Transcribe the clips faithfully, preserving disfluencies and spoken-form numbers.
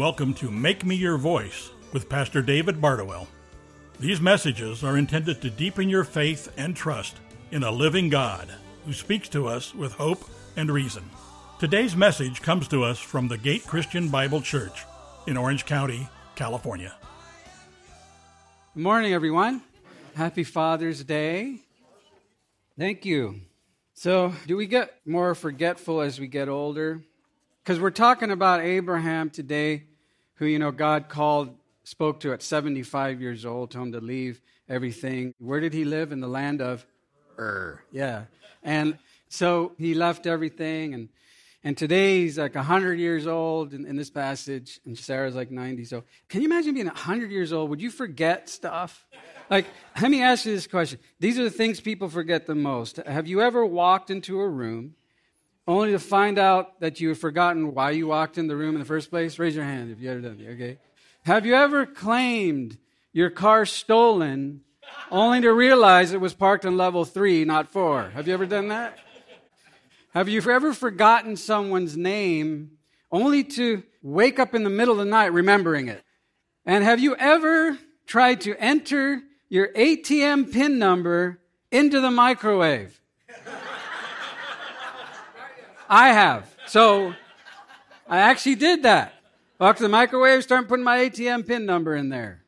Welcome to Make Me Your Voice with Pastor David Bardowell. These messages are intended to deepen your faith and trust in a living God who speaks to us with hope and reason. Today's message comes to us from the Gate Christian Bible Church in Orange County, California. Good morning, everyone. Happy Father's Day. Thank you. So, do we get more forgetful as we get older? Because we're talking about Abraham today, who, you know, God called, spoke to at seventy-five years old, told him to leave everything. Where did he live? In the land of Ur. Yeah. And so he left everything, and and today he's like one hundred years old in, in this passage, and Sarah's like ninety. So can you imagine being one hundred years old? Would you forget stuff? Like, let me ask you this question. These are the things people forget the most. Have you ever walked into a room only to find out that you had forgotten why you walked in the room in the first place? Raise your hand if you ever done it, okay? Have you ever claimed your car stolen only to realize it was parked on level three, not four? Have you ever done that? Have you ever forgotten someone's name only to wake up in the middle of the night remembering it? And have you ever tried to enter your A T M PIN number into the microwave? I have. So I actually did that. Walked to the microwave, started putting my A T M PIN number in there.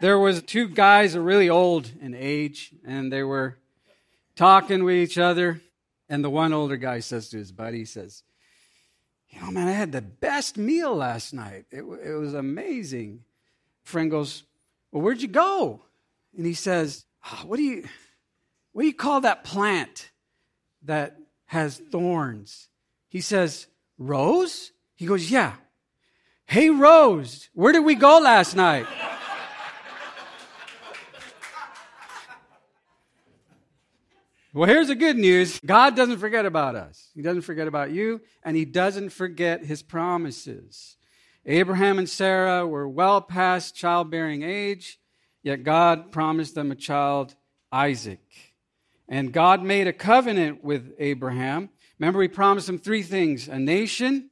There was two guys, really old in age, and they were talking with each other. And the one older guy says to his buddy, he says, you know, man, I had the best meal last night. It, it was amazing. Friend goes, well, where'd you go? And he says, oh, what do you, what do you call that plant that has thorns? He says, Rose? He goes, yeah. Hey, Rose, where did we go last night? Well, here's the good news. God doesn't forget about us. He doesn't forget about you, and he doesn't forget his promises. Abraham and Sarah were well past childbearing age, yet God promised them a child, Isaac. And God made a covenant with Abraham. Remember, he promised him three things: a nation,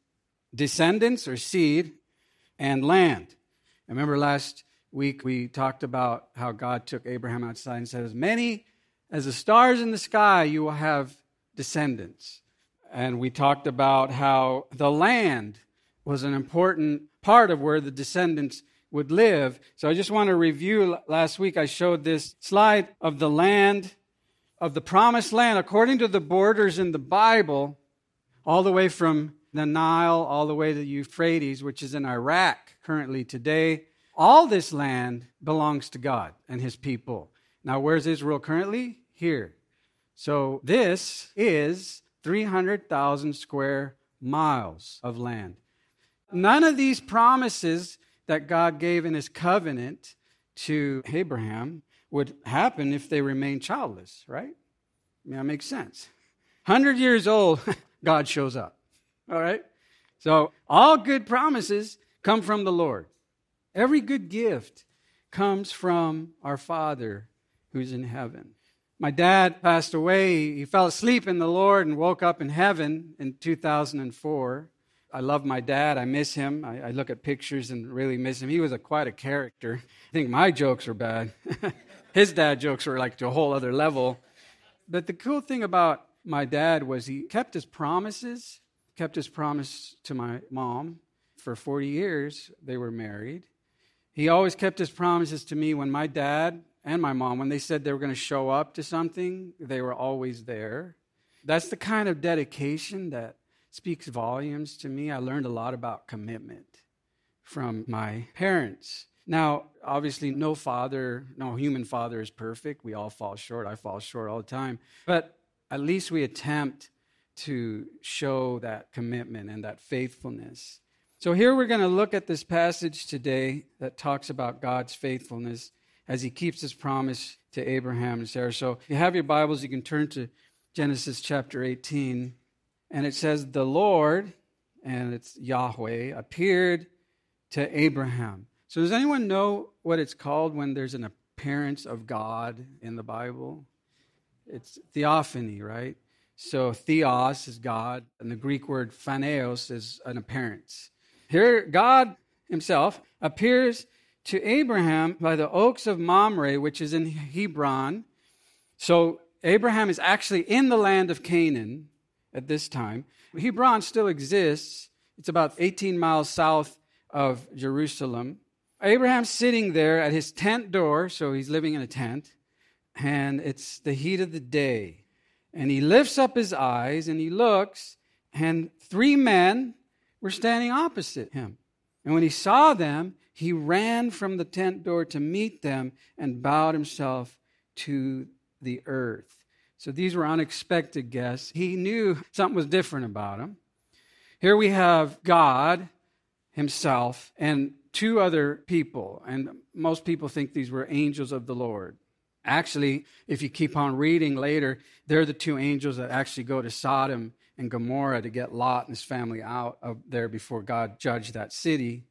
descendants or seed, and land. And remember last week we talked about how God took Abraham outside and said, as many as the stars in the sky, you will have descendants. And we talked about how the land was an important part of where the descendants would live. So I just want to review. Last week I showed this slide of the land, of the promised land, according to the borders in the Bible, all the way from the Nile, all the way to the Euphrates, which is in Iraq currently today. All this land belongs to God and his people. Now, where's Israel currently? Here. So this is three hundred thousand square miles of land. None of these promises that God gave in his covenant to Abraham would happen if they remained childless, right? Yeah, that makes sense. one hundred years old, God shows up, all right? So all good promises come from the Lord. Every good gift comes from our Father who's in heaven. My dad passed away. He fell asleep in the Lord and woke up in heaven in two thousand four. I love my dad. I miss him. I, I look at pictures and really miss him. He was a, quite a character. I think my jokes were bad. His dad jokes were like to a whole other level. But the cool thing about my dad was he kept his promises, kept his promise to my mom. For forty years, they were married. He always kept his promises to me. When my dad and my mom, when they said they were going to show up to something, they were always there. That's the kind of dedication that speaks volumes to me. I learned a lot about commitment from my parents. Now, obviously, no father, no human father is perfect. We all fall short. I fall short all the time. But at least we attempt to show that commitment and that faithfulness. So here we're going to look at this passage today that talks about God's faithfulness as he keeps his promise to Abraham and Sarah. So if you have your Bibles, you can turn to Genesis chapter eighteen. And it says, the Lord, and it's Yahweh, appeared to Abraham. So does anyone know what it's called when there's an appearance of God in the Bible? It's theophany, right? So theos is God, and the Greek word phaneos is an appearance. Here, God himself appears to Abraham by the oaks of Mamre, which is in Hebron. So Abraham is actually in the land of Canaan at this time. Hebron still exists. It's about eighteen miles south of Jerusalem. Abraham's sitting there at his tent door, so he's living in a tent, and it's the heat of the day. And he lifts up his eyes and he looks, and three men were standing opposite him. And when he saw them, he ran from the tent door to meet them and bowed himself to the earth. So these were unexpected guests. He knew something was different about him. Here we have God himself and two other people, and most people think these were angels of the Lord. Actually, if you keep on reading later, they're the two angels that actually go to Sodom and Gomorrah to get Lot and his family out of there before God judged that city.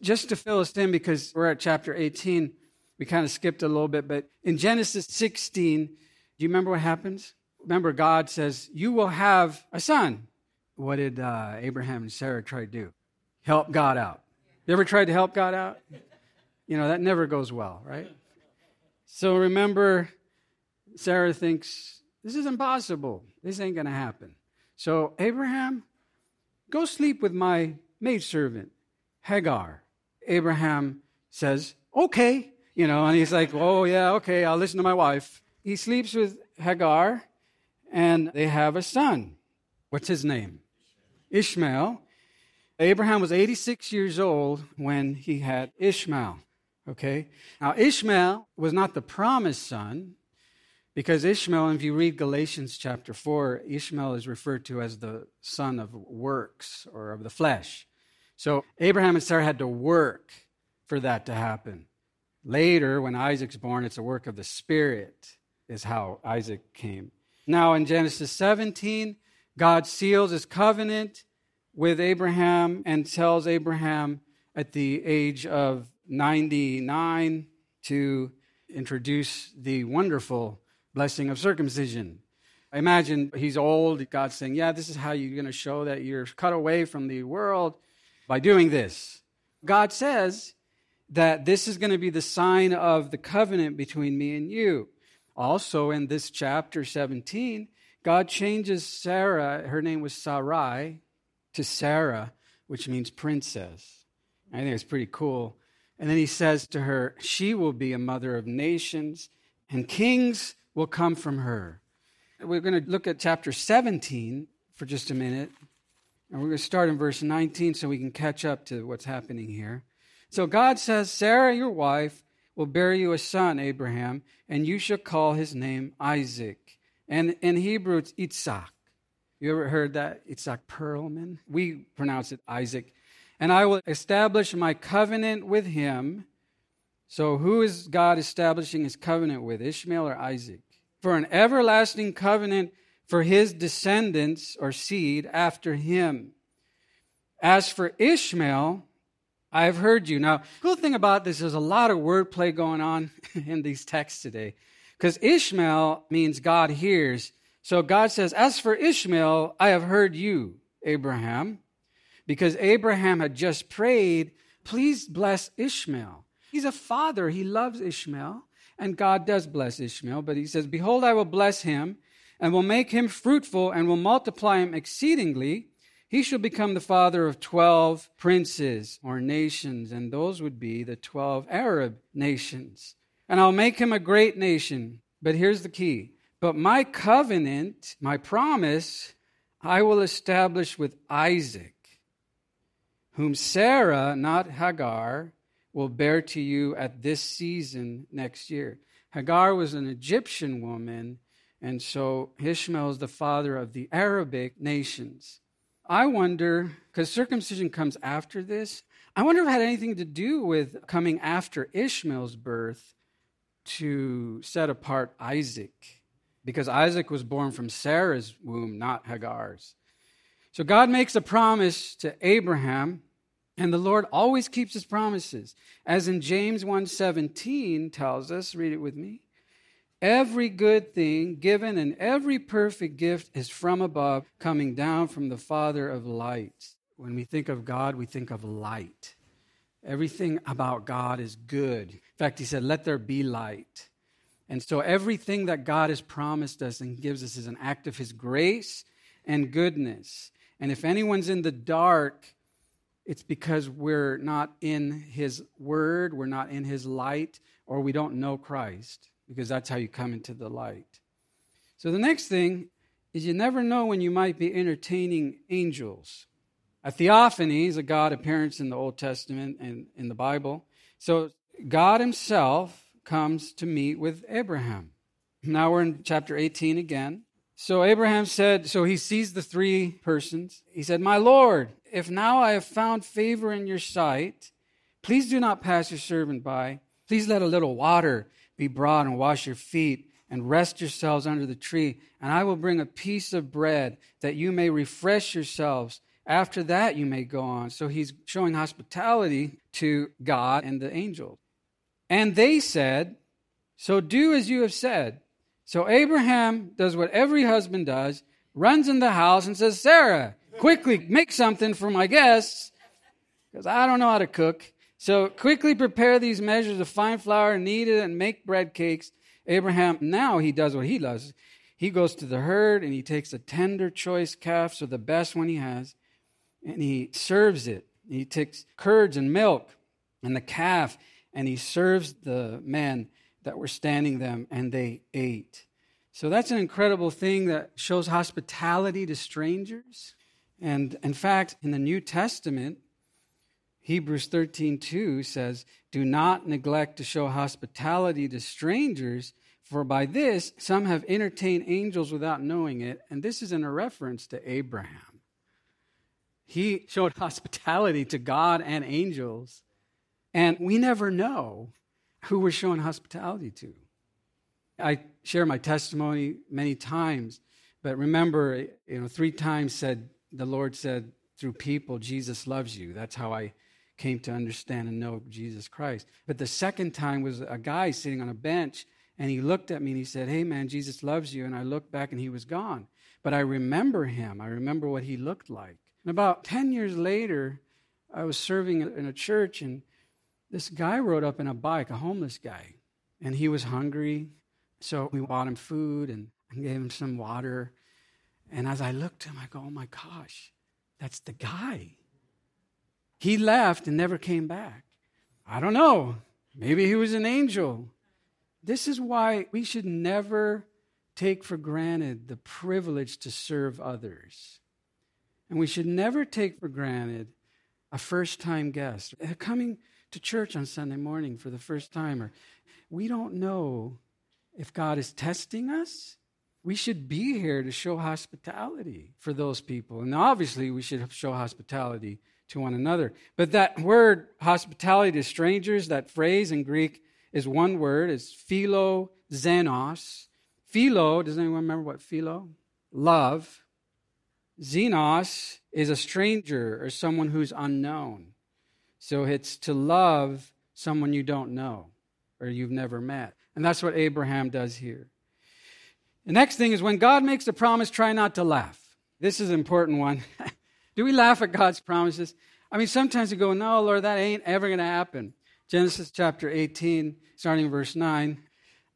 Just to fill us in, because we're at chapter eighteen, we kind of skipped a little bit, but in Genesis sixteen, do you remember what happens? Remember, God says, you will have a son. What did uh, Abraham and Sarah try to do? Help God out. You ever tried to help God out? You know, that never goes well, right? So remember, Sarah thinks, this is impossible. This ain't going to happen. So Abraham, go sleep with my maidservant, Hagar. Abraham says, okay. You know, and he's like, oh, yeah, okay, I'll listen to my wife. He sleeps with Hagar, and they have a son. What's his name? Ishmael. Abraham was eighty-six years old when he had Ishmael. Okay? Now, Ishmael was not the promised son, because Ishmael, if you read Galatians chapter four, Ishmael is referred to as the son of works or of the flesh. So Abraham and Sarah had to work for that to happen. Later, when Isaac's born, it's a work of the Spirit is how Isaac came. Now, in Genesis seventeen, God seals his covenant with Abraham and tells Abraham at the age of ninety-nine to introduce the wonderful blessing of circumcision. I imagine he's old. God's saying, yeah, this is how you're going to show that you're cut away from the world by doing this. God says that this is going to be the sign of the covenant between me and you. Also, in this chapter seventeen, God changes Sarah, her name was Sarai, to Sarah, which means princess. I think it's pretty cool. And then he says to her, she will be a mother of nations, and kings will come from her. We're going to look at chapter seventeen for just a minute, and we're going to start in verse nineteen so we can catch up to what's happening here. So God says, Sarah, your wife, will bear you a son, Abraham, and you shall call his name Isaac. And in Hebrew, it's Yitzhak. You ever heard that? Yitzhak Perelman? We pronounce it Isaac. And I will establish my covenant with him. So who is God establishing his covenant with, Ishmael or Isaac? For an everlasting covenant for his descendants or seed after him. As for Ishmael, I have heard you. Now, cool thing about this, there's a lot of wordplay going on in these texts today. Because Ishmael means God hears. So God says, as for Ishmael, I have heard you, Abraham. Because Abraham had just prayed, please bless Ishmael. He's a father. He loves Ishmael. And God does bless Ishmael. But he says, behold, I will bless him and will make him fruitful and will multiply him exceedingly. He shall become the father of twelve princes or nations. And those would be the twelve Arab nations. And I'll make him a great nation. But here's the key. But my covenant, my promise, I will establish with Isaac, whom Sarah, not Hagar, will bear to you at this season next year. Hagar was an Egyptian woman, and so Ishmael is the father of the Arabic nations. I wonder, because circumcision comes after this, I wonder if it had anything to do with coming after Ishmael's birth to set apart Isaac, because Isaac was born from Sarah's womb, not Hagar's. So God makes a promise to Abraham, and the Lord always keeps his promises. As in James one seventeen tells us, read it with me, every good thing given and every perfect gift is from above, coming down from the Father of lights, When we think of God, we think of light. Everything about God is good. In fact, he said, let there be light. And so everything that God has promised us and gives us is an act of his grace and goodness. And if anyone's in the dark, it's because we're not in his word, we're not in his light, or we don't know Christ, because that's how you come into the light. So the next thing is you never know when you might be entertaining angels. A theophany is a God appearance in the Old Testament and in the Bible. So God himself comes to meet with Abraham. Now we're in chapter eighteen again. So Abraham said, so he sees the three persons. He said, my Lord, if now I have found favor in your sight, please do not pass your servant by. Please let a little water be brought and wash your feet and rest yourselves under the tree, and I will bring a piece of bread that you may refresh yourselves. After that, you may go on. So he's showing hospitality to God and the angels. And they said, so do as you have said. So Abraham does what every husband does, runs in the house and says, Sarah, quickly make something for my guests, because I don't know how to cook. So quickly prepare these measures of fine flour, knead it, and make bread cakes. Abraham, now he does what he loves. He goes to the herd and he takes a tender choice calf, so the best one he has, and he serves it. He takes curds and milk and the calf, and he serves the men that were standing them, and they ate. So that's an incredible thing that shows hospitality to strangers. And in fact, in the New Testament, Hebrews thirteen two says, do not neglect to show hospitality to strangers, for by this some have entertained angels without knowing it. And this is in a reference to Abraham. He showed hospitality to God and angels. And we never know who we're showing hospitality to. I share my testimony many times, but remember, you know, three times said the Lord said through people, Jesus loves you. That's how I came to understand and know Jesus Christ. But the second time was a guy sitting on a bench, and he looked at me and he said, hey man, Jesus loves you. And I looked back and he was gone. But I remember him. I remember what he looked like. And about ten years later, I was serving in a church, and this guy rode up in a bike, a homeless guy, and he was hungry. So we bought him food and gave him some water. And as I looked at him, I go, oh my gosh, that's the guy. He left and never came back. I don't know. Maybe he was an angel. This is why we should never take for granted the privilege to serve others. And we should never take for granted a first-time guest. Coming to church on Sunday morning for the first time, or we don't know if God is testing us. We should be here to show hospitality for those people. And obviously, we should show hospitality to one another. But that word, hospitality to strangers, that phrase in Greek is one word. It's philoxenos. Philo, does anyone remember what philo? Love. Xenos is a stranger or someone who's unknown. So it's to love someone you don't know or you've never met. And that's what Abraham does here. The next thing is when God makes a promise, try not to laugh. This is an important one. Do we laugh at God's promises? I mean, sometimes we go, no, Lord, that ain't ever going to happen. Genesis chapter eighteen, starting verse nine.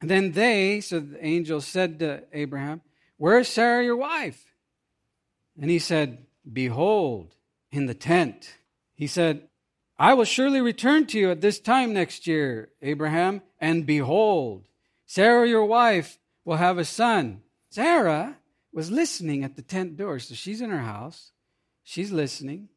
And then they, so the angel said to Abraham, where is Sarah, your wife? And he said, behold, in the tent. He said, I will surely return to you at this time next year, Abraham, and behold, Sarah, your wife, will have a son. Sarah was listening at the tent door, so she's in her house. She's listening.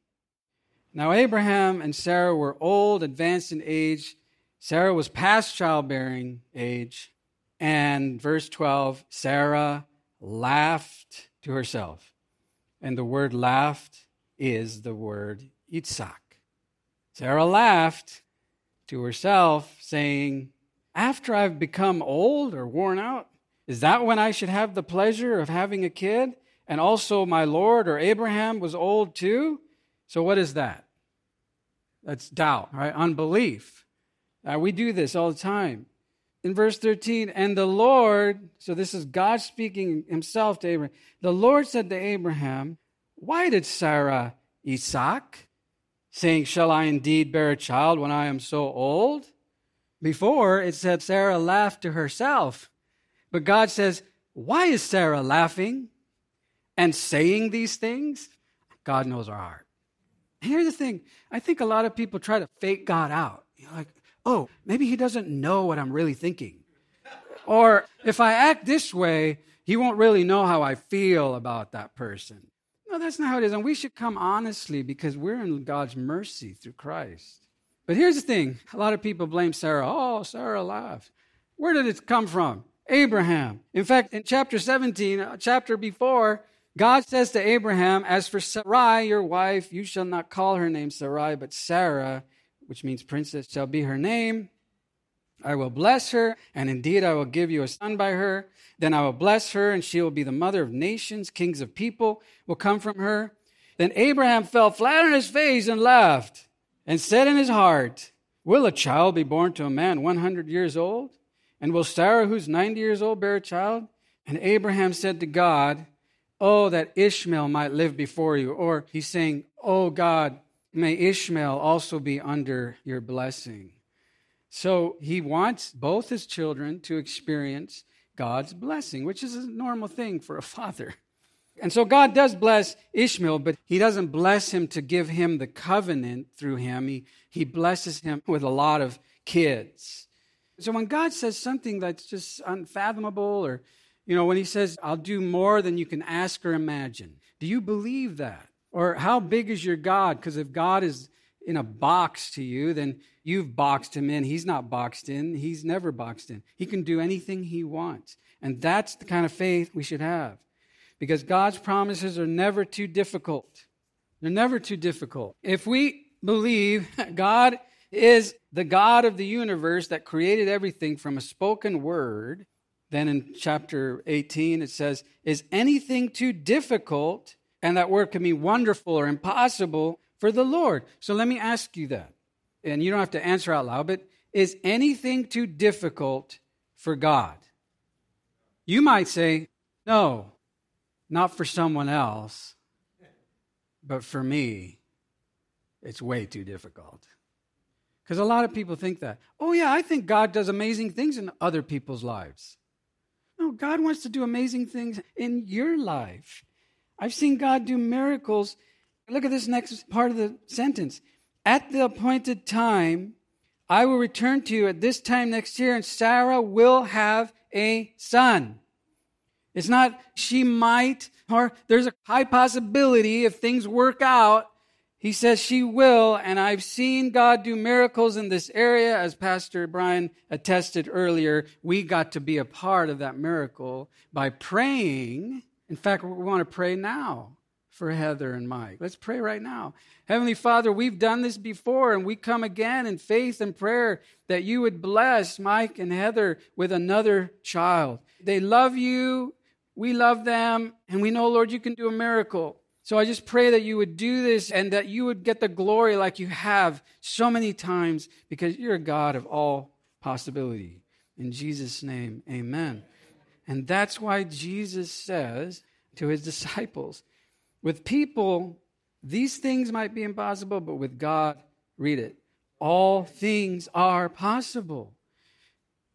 Now, Abraham and Sarah were old, advanced in age. Sarah was past childbearing age. And verse twelve, Sarah laughed to herself. And the word laughed is the word Yitzhak. Sarah laughed to herself, saying, after I've become old or worn out, is that when I should have the pleasure of having a kid? And also my Lord or Abraham was old too? So what is that? That's doubt, right? Unbelief. Now, we do this all the time. In verse thirteen, and the Lord, so this is God speaking himself to Abraham. The Lord said to Abraham, why did Sarah Isaac, saying, shall I indeed bear a child when I am so old? Before, it said Sarah laughed to herself. But God says, why is Sarah laughing and saying these things? God knows our heart. And here's the thing. I think a lot of people try to fake God out. You know, like, oh, maybe he doesn't know what I'm really thinking. Or if I act this way, he won't really know how I feel about that person. No, that's not how it is. And we should come honestly because we're in God's mercy through Christ. But here's the thing. A lot of people blame Sarah. Oh, Sarah laughed. Where did it come from? Abraham. In fact, in chapter seventeen, a chapter before, God says to Abraham, as for Sarai, your wife, you shall not call her name Sarai, but Sarah, which means princess, shall be her name. I will bless her, and indeed I will give you a son by her. Then I will bless her, and she will be the mother of nations. Kings of people will come from her. Then Abraham fell flat on his face and laughed, and said in his heart, will a child be born to a man one hundred years old? And will Sarah, who's ninety years old, bear a child? And Abraham said to God, oh, that Ishmael might live before you. Or he's saying, oh God, may Ishmael also be under your blessing. So he wants both his children to experience God's blessing, which is a normal thing for a father. And so God does bless Ishmael, but he doesn't bless him to give him the covenant through him. He, he blesses him with a lot of kids. So when God says something that's just unfathomable, or, you know, when he says, I'll do more than you can ask or imagine, do you believe that? Or how big is your God? Because if God is in a box to you, then you've boxed him in. He's not boxed in. He's never boxed in. He can do anything he wants. And that's the kind of faith we should have. Because God's promises are never too difficult. They're never too difficult. If we believe God is the God of the universe that created everything from a spoken word, then in chapter eighteen it says, is anything too difficult? And that word can mean wonderful or impossible for the Lord. So let me ask you that. And you don't have to answer out loud, but is anything too difficult for God? You might say, no, not for someone else, but for me, it's way too difficult. Because a lot of people think that. Oh yeah, I think God does amazing things in other people's lives. No, God wants to do amazing things in your life. I've seen God do miracles. Look at this next part of the sentence. At the appointed time, I will return to you at this time next year, and Sarah will have a son. It's not she might, or there's a high possibility if things work out. He says she will, and I've seen God do miracles in this area. As Pastor Brian attested earlier, we got to be a part of that miracle by praying. In fact, we want to pray now for Heather and Mike. Let's pray right now. Heavenly Father, we've done this before, and we come again in faith and prayer that you would bless Mike and Heather with another child. They love you, we love them, and we know, Lord, you can do a miracle. So I just pray that you would do this and that you would get the glory like you have so many times, because you're a God of all possibility. In Jesus' name, amen. And that's why Jesus says to his disciples, with people, these things might be impossible, but with God, read it, all things are possible.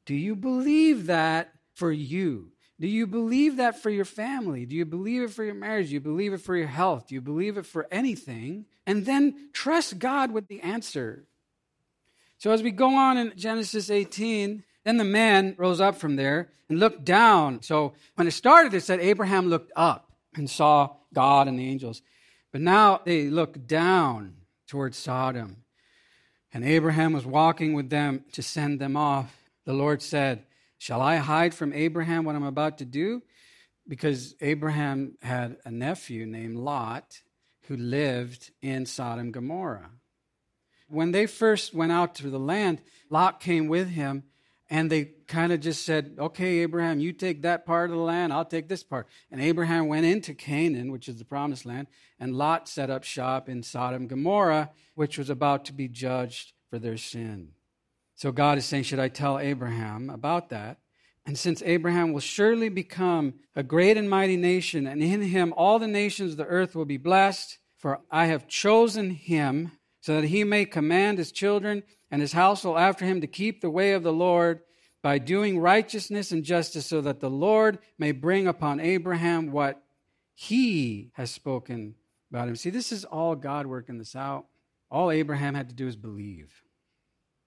Do you believe that for you? Do you believe that for your family? Do you believe it for your marriage? Do you believe it for your health? Do you believe it for anything? And then trust God with the answer. So as we go on in Genesis eighteen, then the man rose up from there and looked down. So when it started, it said Abraham looked up and saw God and the angels. But now they look down towards Sodom. And Abraham was walking with them to send them off. The Lord said, shall I hide from Abraham what I'm about to do? Because Abraham had a nephew named Lot who lived in Sodom and Gomorrah. When they first went out to the land, Lot came with him. And they kind of just said, okay, Abraham, you take that part of the land, I'll take this part. And Abraham went into Canaan, which is the promised land, and Lot set up shop in Sodom and Gomorrah, which was about to be judged for their sin. So God is saying, should I tell Abraham about that? And since Abraham will surely become a great and mighty nation, and in him all the nations of the earth will be blessed, For I have chosen him so that he may command his children and his household after him to keep the way of the Lord by doing righteousness and justice, so that the Lord may bring upon Abraham what he has spoken about him. See, this is all God working this out. All Abraham had to do is believe.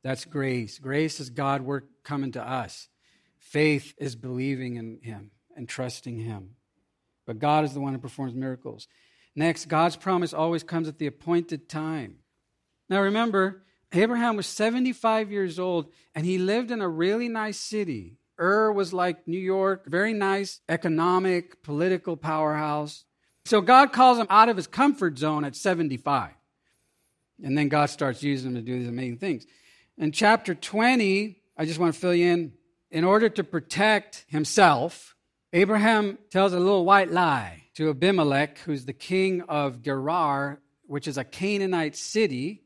That's grace. Grace is God work coming to us. Faith is believing in him and trusting him. But God is the one who performs miracles. Next, God's promise always comes at the appointed time. Now remember, Abraham was seventy-five years old, and he lived in a really nice city. Ur was like New York, very nice economic, political powerhouse. So God calls him out of his comfort zone at seventy-five. And then God starts using him to do these amazing things. In chapter twenty, I just want to fill you in, in order to protect himself, Abraham tells a little white lie to Abimelech, who's the king of Gerar, which is a Canaanite city.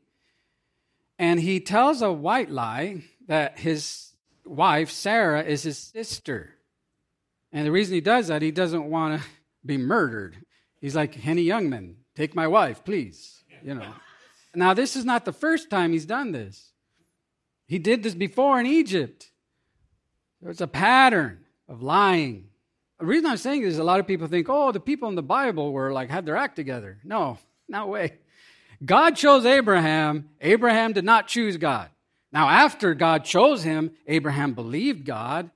And he tells a white lie that his wife, Sarah, is his sister. And the reason he does that, he doesn't want to be murdered. He's like, Henny Youngman, take my wife, please. You know. Now, this is not the first time he's done this. He did this before in Egypt. There's a pattern of lying. The reason I'm saying this is a lot of people think, oh, the people in the Bible were like, had their act together. No, no way. God chose Abraham. Abraham did not choose God. Now, after God chose him, Abraham believed God,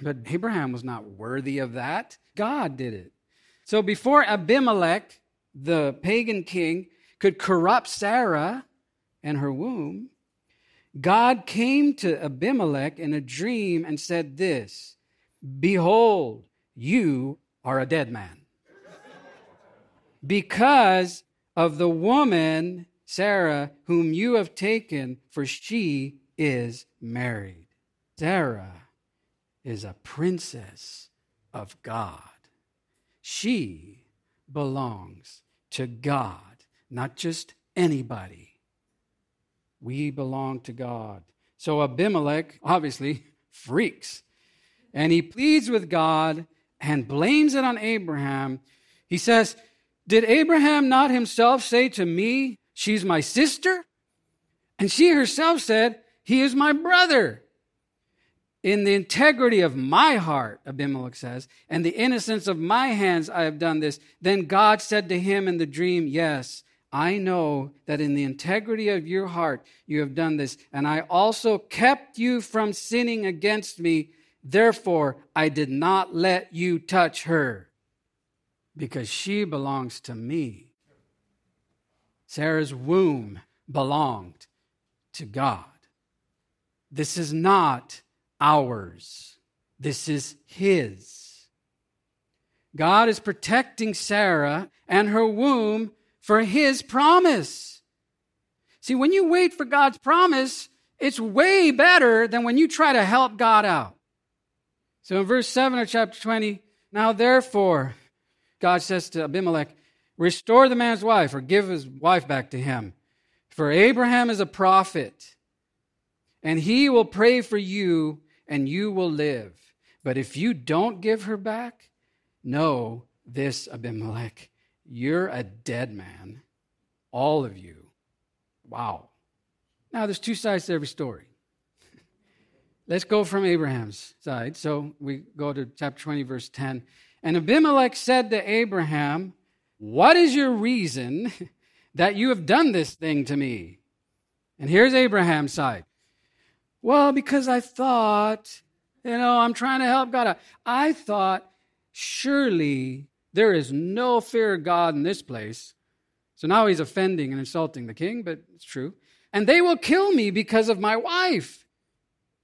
but Abraham was not worthy of that. God did it. So before Abimelech, the pagan king, could corrupt Sarah and her womb, God came to Abimelech in a dream and said this, "Behold, you are a dead man, because of the woman, Sarah, whom you have taken, for she is married." Sarah is a princess of God. She belongs to God, not just anybody. We belong to God. So Abimelech obviously freaks, and he pleads with God and blames it on Abraham. He says, "Did Abraham not himself say to me, 'She's my sister?' And she herself said, 'He is my brother.' In the integrity of my heart," Abimelech says, "and the innocence of my hands, I have done this." Then God said to him in the dream, "Yes, I know that in the integrity of your heart you have done this, and I also kept you from sinning against me. Therefore, I did not let you touch her, because she belongs to me." Sarah's womb belonged to God. This is not ours. This is his. God is protecting Sarah and her womb for his promise. See, when you wait for God's promise, it's way better than when you try to help God out. So in verse seven of chapter twenty, "Now therefore," God says to Abimelech, "restore the man's wife," or give his wife back to him, "for Abraham is a prophet, and he will pray for you, and you will live. But if you don't give her back, know this, Abimelech, you're a dead man, all of you." Wow. Now, there's two sides to every story. Let's go from Abraham's side. So we go to chapter twenty, verse ten. "And Abimelech said to Abraham, 'What is your reason that you have done this thing to me?'" And here's Abraham's side. "Well, because I thought, you know, I'm trying to help God out. I thought, surely there is no fear of God in this place." So now he's offending and insulting the king, but it's true. "And they will kill me because of my wife."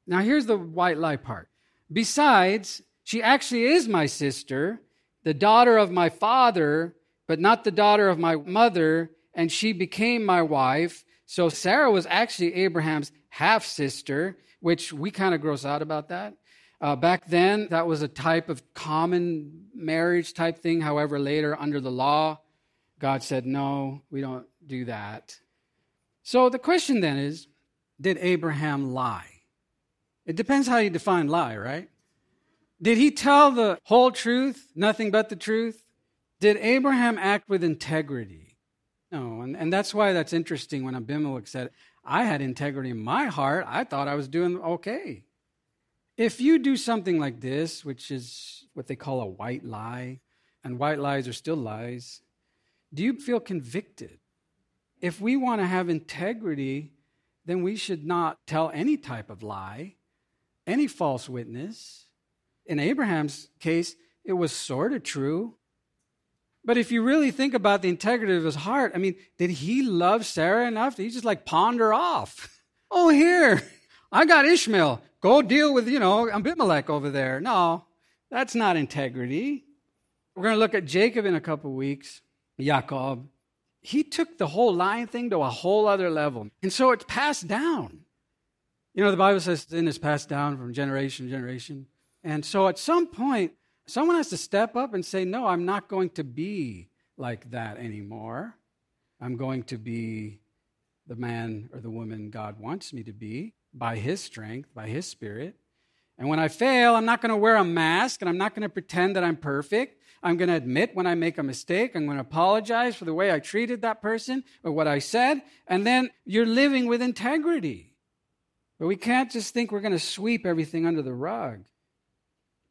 Now here's the white lie part. "Besides, she actually is my sister, the daughter of my father, but not the daughter of my mother, and she became my wife." So Sarah was actually Abraham's half-sister, which we kind of gross out about that. Uh, back then, that was a type of common marriage type thing. However, later, under the law, God said, no, we don't do that. So the question then is, did Abraham lie? It depends how you define lie, right? Did he tell the whole truth, nothing but the truth? Did Abraham act with integrity? No, and, and that's why that's interesting when Abimelech said, I had integrity in my heart. I thought I was doing okay. If you do something like this, which is what they call a white lie, and white lies are still lies, do you feel convicted? If we want to have integrity, then we should not tell any type of lie, any false witness. In Abraham's case, it was sort of true. But if you really think about the integrity of his heart, I mean, did he love Sarah enough? Did he just like pawned her off? Oh, here, I got Ishmael. Go deal with, you know, Abimelech over there. No, that's not integrity. We're going to look at Jacob in a couple weeks, Jacob. He took the whole lying thing to a whole other level. And so it's passed down. You know, the Bible says sin is passed down from generation to generation. And so at some point, someone has to step up and say, no, I'm not going to be like that anymore. I'm going to be the man or the woman God wants me to be by his strength, by his spirit. And when I fail, I'm not going to wear a mask and I'm not going to pretend that I'm perfect. I'm going to admit when I make a mistake. I'm going to apologize for the way I treated that person or what I said. And then you're living with integrity. But we can't just think we're going to sweep everything under the rug.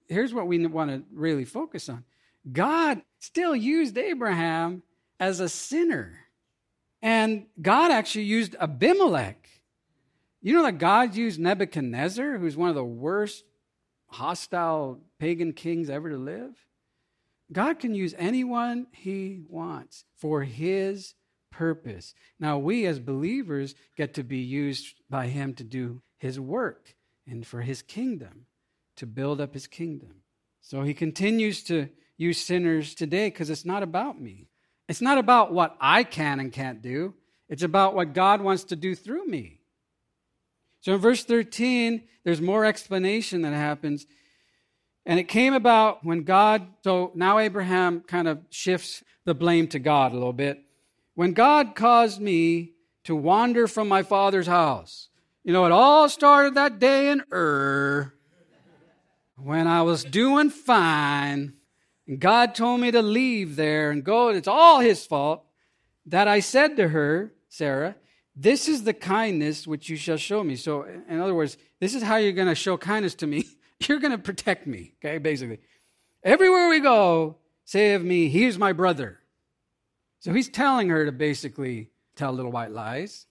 Here's what we want to really focus on. God still used Abraham as a sinner. And God actually used Abimelech. You know that God used Nebuchadnezzar, who's one of the worst hostile pagan kings ever to live? God can use anyone he wants for his purpose. Now, we as believers get to be used by him to do his work and for his kingdom, to build up his kingdom. So he continues to use sinners today because it's not about me. It's not about what I can and can't do. It's about what God wants to do through me. So in verse thirteen, there's more explanation that happens. And it came about when God, so now Abraham kind of shifts the blame to God a little bit. When God caused me to wander from my father's house. You know, it all started that day in Ur when I was doing fine. And God told me to leave there and go. It's all his fault that I said to her, Sarah, this is the kindness which you shall show me. So in other words, this is how you're going to show kindness to me. You're going to protect me, okay, basically. Everywhere we go, say of me, he is my brother. So he's telling her to basically tell little white lies.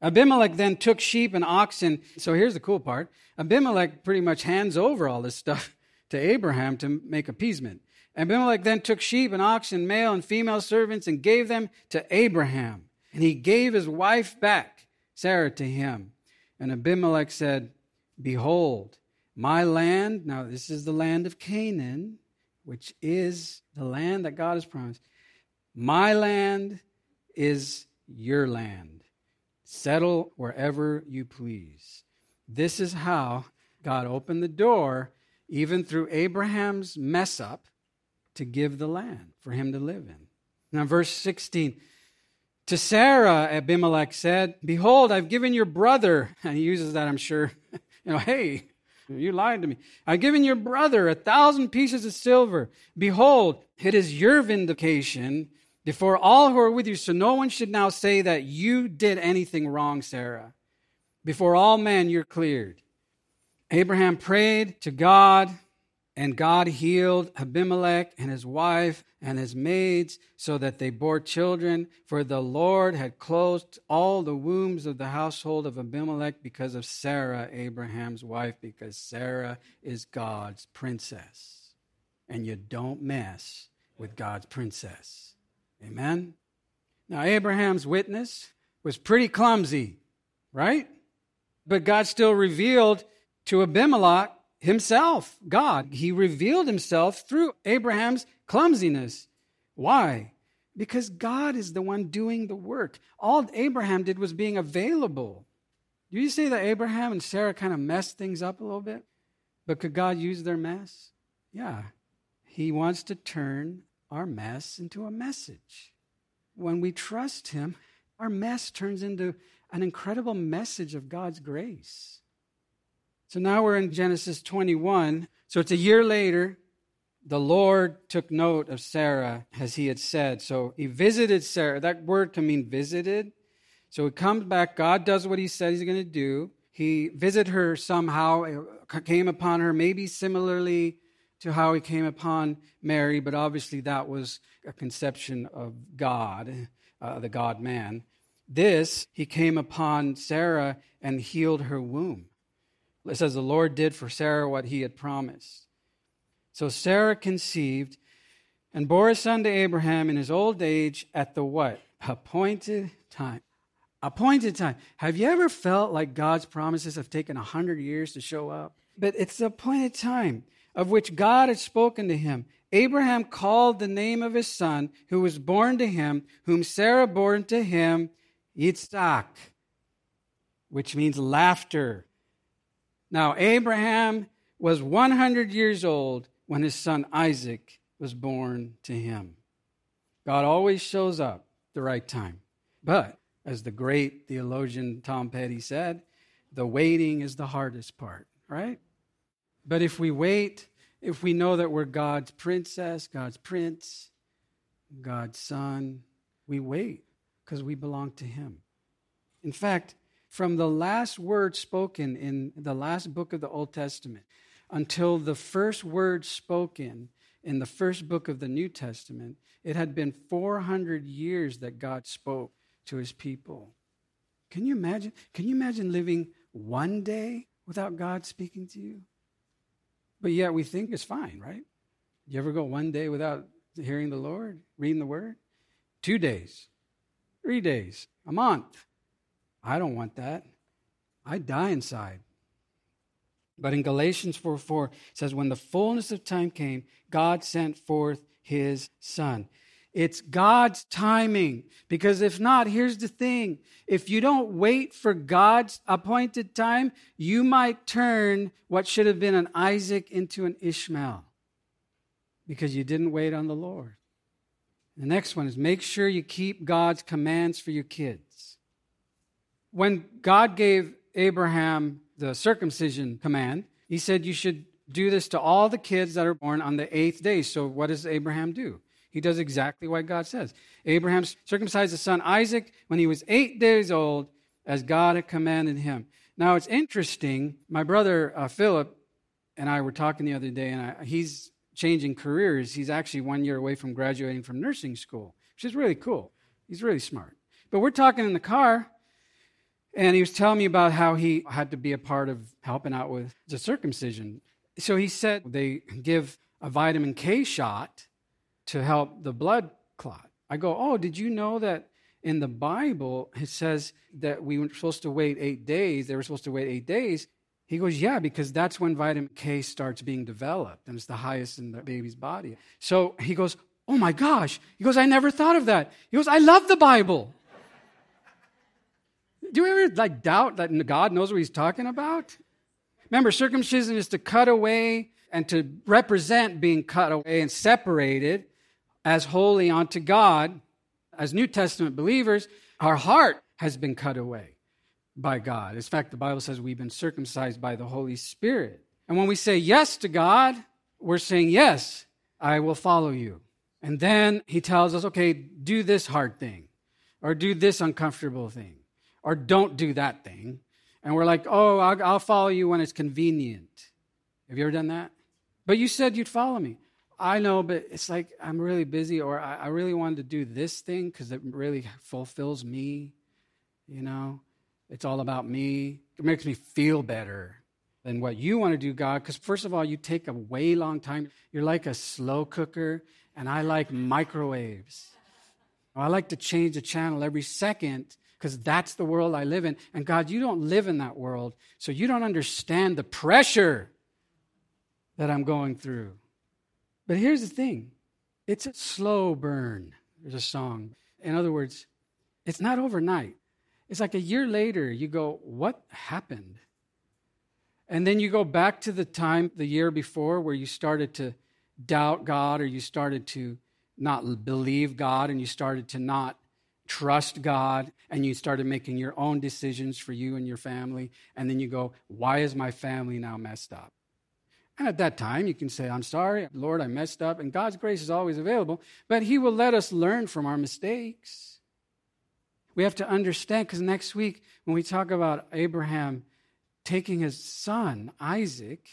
Abimelech then took sheep and oxen. So here's the cool part. Abimelech pretty much hands over all this stuff to Abraham to make appeasement. Abimelech then took sheep and oxen, male and female servants, and gave them to Abraham. And he gave his wife back, Sarah, to him. And Abimelech said, behold, my land, now this is the land of Canaan, which is the land that God has promised. My land is your land. Settle wherever you please. This is how God opened the door, even through Abraham's mess up, to give the land for him to live in. Now verse sixteen, to Sarah, Abimelech said, behold, I've given your brother, and he uses that, I'm sure, you know, hey, you lied to me. I've given your brother a thousand pieces of silver. Behold, it is your vindication before all who are with you. So no one should now say that you did anything wrong, Sarah. Before all men, you're cleared. Abraham prayed to God, and God healed Abimelech and his wife and his maids so that they bore children. For the Lord had closed all the wombs of the household of Abimelech because of Sarah, Abraham's wife, because Sarah is God's princess. And you don't mess with God's princess. Amen? Now, Abraham's witness was pretty clumsy, right? But God still revealed to Abimelech himself, God. He revealed himself through Abraham's clumsiness. Why? Because God is the one doing the work. All Abraham did was being available. Do you see that Abraham and Sarah kind of messed things up a little bit? But could God use their mess? Yeah. He wants to turn our mess into a message. When we trust him, our mess turns into an incredible message of God's grace. So now we're in Genesis twenty-one. So it's a year later. the Lord took note of Sarah as he had said. So he visited Sarah. That word can mean visited. So he comes back. God does what he said he's going to do. He visited her somehow, came upon her, maybe similarly to how he came upon Mary, but obviously that was a conception of God, uh, the God-man. This, he came upon Sarah and healed her womb. It says the Lord did for Sarah what he had promised. So Sarah conceived and bore a son to Abraham in his old age at the what? Appointed time. Appointed time. Have you ever felt like God's promises have taken one hundred years to show up? But it's the appointed time of which God had spoken to him. Abraham called the name of his son who was born to him, whom Sarah bore to him, Yitzhak, which means laughter. Now, Abraham was one hundred years old when his son Isaac was born to him. God always shows up the right time. But, as the great theologian Tom Petty said, the waiting is the hardest part, right? But if we wait, if we know that we're God's princess, God's prince, God's son, we wait because we belong to him. In fact, from the last word spoken in the last book of the Old Testament until the first word spoken in the first book of the New Testament, it had been four hundred years that God spoke to his people. Can you imagine? Can you imagine living one day without God speaking to you? But yet we think it's fine, right? You ever go one day without hearing the Lord, reading the Word? Two days, three days, a month. I don't want that. I die inside. But in Galatians four four, it says, when the fullness of time came, God sent forth his Son. It's God's timing. Because if not, here's the thing. If you don't wait for God's appointed time, you might turn what should have been an Isaac into an Ishmael. Because you didn't wait on the Lord. The next one is make sure you keep God's commands for your kids. When God gave Abraham the circumcision command, he said you should do this to all the kids that are born on the eighth day. So what does Abraham do? He does exactly what God says. Abraham circumcised his son Isaac when he was eight days old, as God had commanded him. Now, it's interesting. My brother uh, Philip and I were talking the other day, and I, he's changing careers. He's actually one year away from graduating from nursing school, which is really cool. He's really smart. But we're talking in the car, and he was telling me about how he had to be a part of helping out with the circumcision. So he said they give a vitamin K shot to help the blood clot. I go, oh, did you know that in the Bible it says that we were supposed to wait eight days? They were supposed to wait eight days. He goes, yeah, because that's when vitamin K starts being developed, and it's the highest in the baby's body. So he goes, oh my gosh. He goes, I never thought of that. He goes, I love the Bible. Do you ever like doubt that God knows what he's talking about? Remember, circumcision is to cut away and to represent being cut away and separated as holy unto God. As New Testament believers, our heart has been cut away by God. In fact, the Bible says we've been circumcised by the Holy Spirit. And when we say yes to God, we're saying, yes, I will follow you. And then he tells us, okay, do this hard thing or do this uncomfortable thing. Or don't do that thing. And we're like, oh, I'll, I'll follow you when it's convenient. Have you ever done that? But you said you'd follow me. I know, but it's like I'm really busy, or I, I really wanted to do this thing because it really fulfills me. You know, it's all about me. It makes me feel better than what you want to do, God, because first of all, you take a way long time. You're like a slow cooker, and I like microwaves. I like to change the channel every second, because that's the world I live in. And God, you don't live in that world, so you don't understand the pressure that I'm going through. But here's the thing. It's a slow burn. There's a song. In other words, it's not overnight. It's like a year later, you go, what happened? And then you go back to the time, the year before, where you started to doubt God, or you started to not believe God, and you started to not trust God, and you started making your own decisions for you and your family, and then you go, why is my family now messed up? And at that time, you can say, I'm sorry, Lord, I messed up. And God's grace is always available, but he will let us learn from our mistakes. We have to understand, because next week, when we talk about Abraham taking his son, Isaac,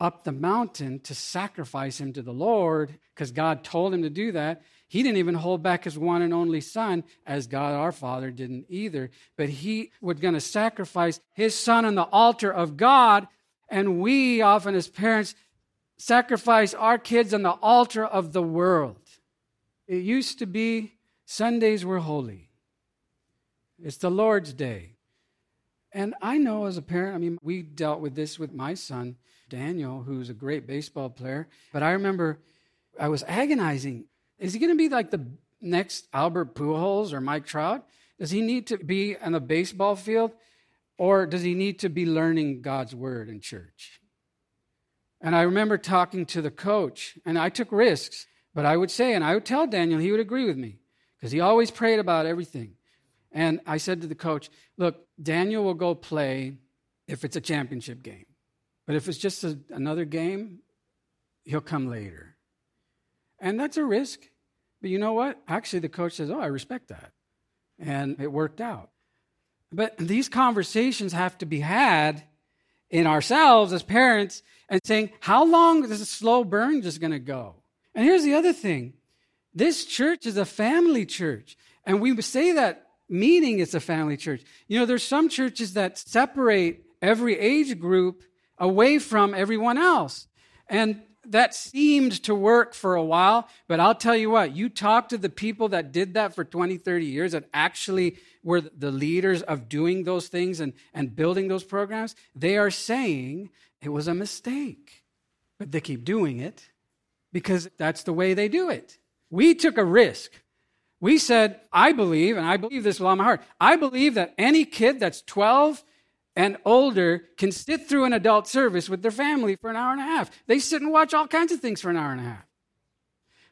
up the mountain to sacrifice him to the Lord, because God told him to do that, he didn't even hold back his one and only son, as God our Father didn't either. But he was going to sacrifice his son on the altar of God, and we often as parents sacrifice our kids on the altar of the world. It used to be Sundays were holy. It's the Lord's day. And I know as a parent, I mean, we dealt with this with my son, Daniel, who's a great baseball player. But I remember I was agonizing. Is he going to be like the next Albert Pujols or Mike Trout? Does he need to be on the baseball field? Or does he need to be learning God's word in church? And I remember talking to the coach, and I took risks, but I would say, and I would tell Daniel, he would agree with me, because he always prayed about everything. And I said to the coach, look, Daniel will go play if it's a championship game. But if it's just a, another game, he'll come later. And that's a risk. But you know what? Actually, the coach says, oh, I respect that. And it worked out. But these conversations have to be had in ourselves as parents and saying, how long is this slow burn just going to go? And here's the other thing. This church is a family church. And we say that meaning it's a family church. You know, there's some churches that separate every age group away from everyone else. And that seemed to work for a while, but I'll tell you what, you talk to the people that did that for twenty, thirty years that actually were the leaders of doing those things and, and building those programs, they are saying it was a mistake. But they keep doing it because that's the way they do it. We took a risk. We said, I believe, and I believe this with all my heart, I believe that any kid that's twelve and older can sit through an adult service with their family for an hour and a half. They sit and watch all kinds of things for an hour and a half.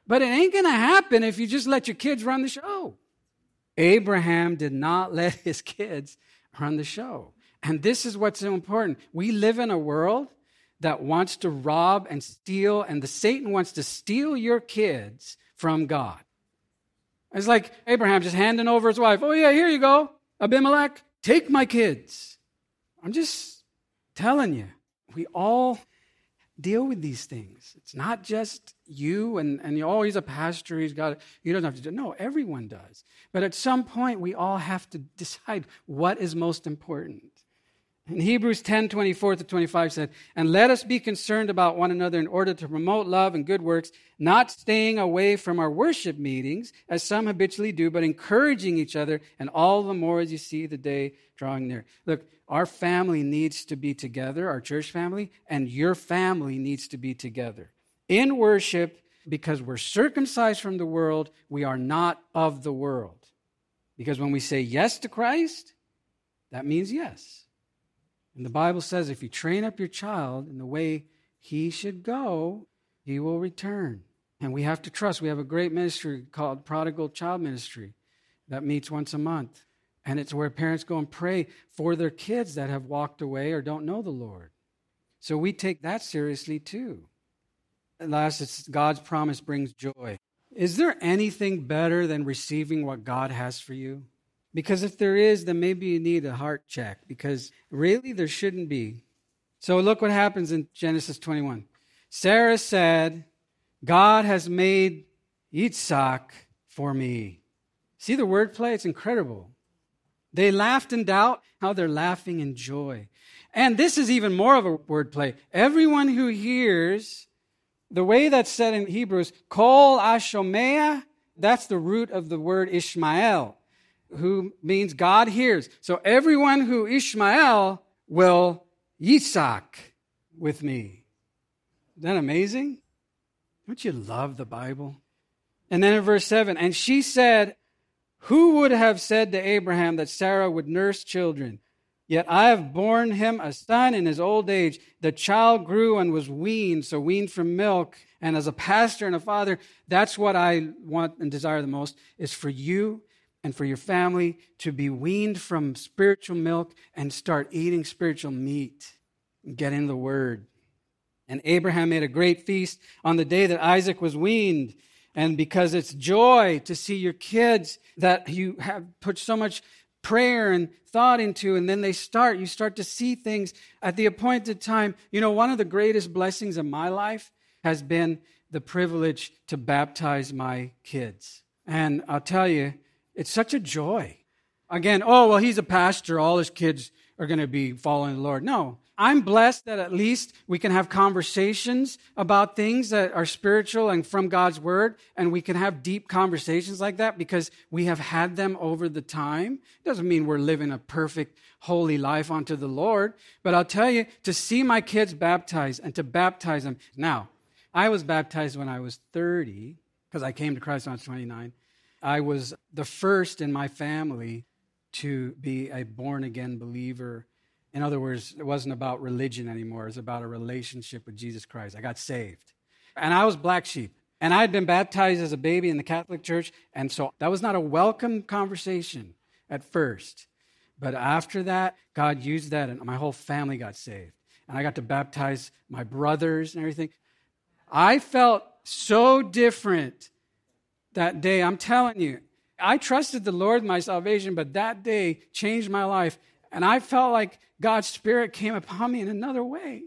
But it ain't going to happen if you just let your kids run the show. Abraham did not let his kids run the show. And this is what's so important. We live in a world that wants to rob and steal, and the Satan wants to steal your kids from God. It's like Abraham just handing over his wife. Oh, yeah, here you go, Abimelech, take my kids. I'm just telling you, we all deal with these things. It's not just you and, and you, oh, he's a pastor, he's got, he doesn't have to do it. No, everyone does. But at some point, we all have to decide what is most important. And Hebrews ten, twenty-four to twenty-five said, and let us be concerned about one another in order to promote love and good works, not staying away from our worship meetings, as some habitually do, but encouraging each other, and all the more as you see the day drawing near. Look, our family needs to be together, our church family, and your family needs to be together. In worship, because we're circumcised from the world, we are not of the world. Because when we say yes to Christ, that means yes. And the Bible says if you train up your child in the way he should go, he will return. And we have to trust. We have a great ministry called Prodigal Child Ministry that meets once a month. And it's where parents go and pray for their kids that have walked away or don't know the Lord. So we take that seriously too. And last, it's God's promise brings joy. Is there anything better than receiving what God has for you? Because if there is, then maybe you need a heart check, because really there shouldn't be. So look what happens in Genesis twenty-one. Sarah said, God has made Yitzhak for me. See the wordplay? It's incredible. They laughed in doubt. Now they're laughing in joy. And this is even more of a wordplay. Everyone who hears, the way that's said in Hebrews, kol ha-shomea, that's the root of the word Ishmael, who means God hears. So everyone who Ishmael will Yitzhak with me. Isn't that amazing? Don't you love the Bible? And then in verse seven, and she said, who would have said to Abraham that Sarah would nurse children? Yet I have borne him a son in his old age. The child grew and was weaned, so weaned from milk. And as a pastor and a father, that's what I want and desire the most, is for you and for your family to be weaned from spiritual milk and start eating spiritual meat and get in the Word. And Abraham made a great feast on the day that Isaac was weaned. And because it's joy to see your kids that you have put so much prayer and thought into, and then they start, you start to see things at the appointed time. You know, one of the greatest blessings of my life has been the privilege to baptize my kids. And I'll tell you, it's such a joy. Again, oh, well, he's a pastor. All his kids are going to be following the Lord. No, I'm blessed that at least we can have conversations about things that are spiritual and from God's word, and we can have deep conversations like that because we have had them over the time. It doesn't mean we're living a perfect, holy life unto the Lord, but I'll tell you, to see my kids baptized and to baptize them. Now, I was baptized when I was thirty because I came to Christ when I was twenty-nine. I was the first in my family to be a born-again believer. In other words, it wasn't about religion anymore. It was about a relationship with Jesus Christ. I got saved. And I was black sheep. And I had been baptized as a baby in the Catholic Church. And so that was not a welcome conversation at first. But after that, God used that, and my whole family got saved. And I got to baptize my brothers and everything. I felt so different that day. I'm telling you, I trusted the Lord my salvation, but that day changed my life. And I felt like God's Spirit came upon me in another way.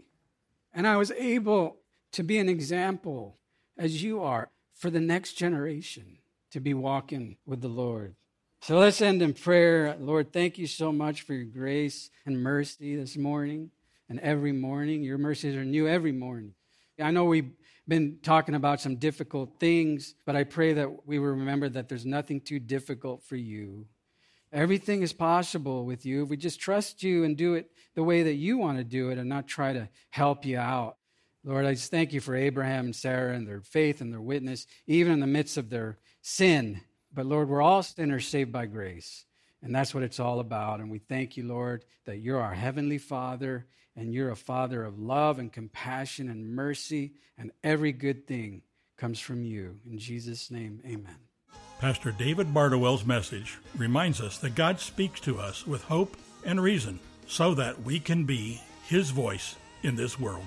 And I was able to be an example, as you are, for the next generation to be walking with the Lord. So let's end in prayer. Lord, thank you so much for your grace and mercy this morning and every morning. Your mercies are new every morning. I know we've been talking about some difficult things, but I pray that we will remember that there's nothing too difficult for you. Everything is possible with you if we just trust you and do it the way that you want to do it and not try to help you out. Lord, I just thank you for Abraham and Sarah and their faith and their witness, even in the midst of their sin. But Lord, we're all sinners saved by grace, and that's what it's all about. And we thank you, Lord, that you're our heavenly Father, and you're a Father of love and compassion and mercy, and every good thing comes from you. In Jesus' name, amen. Pastor David Bardowell's message reminds us that God speaks to us with hope and reason so that we can be His voice in this world.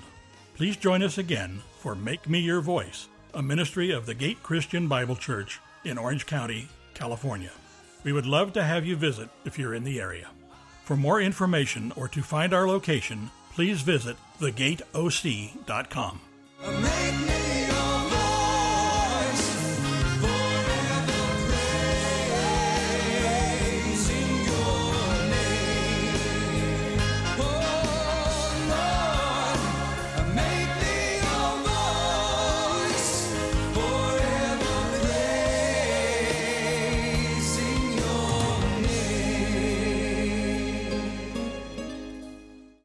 Please join us again for Make Me Your Voice, a ministry of the Gate Christian Bible Church in Orange County, California. We would love to have you visit if you're in the area. For more information or to find our location, please visit the gate o c dot com.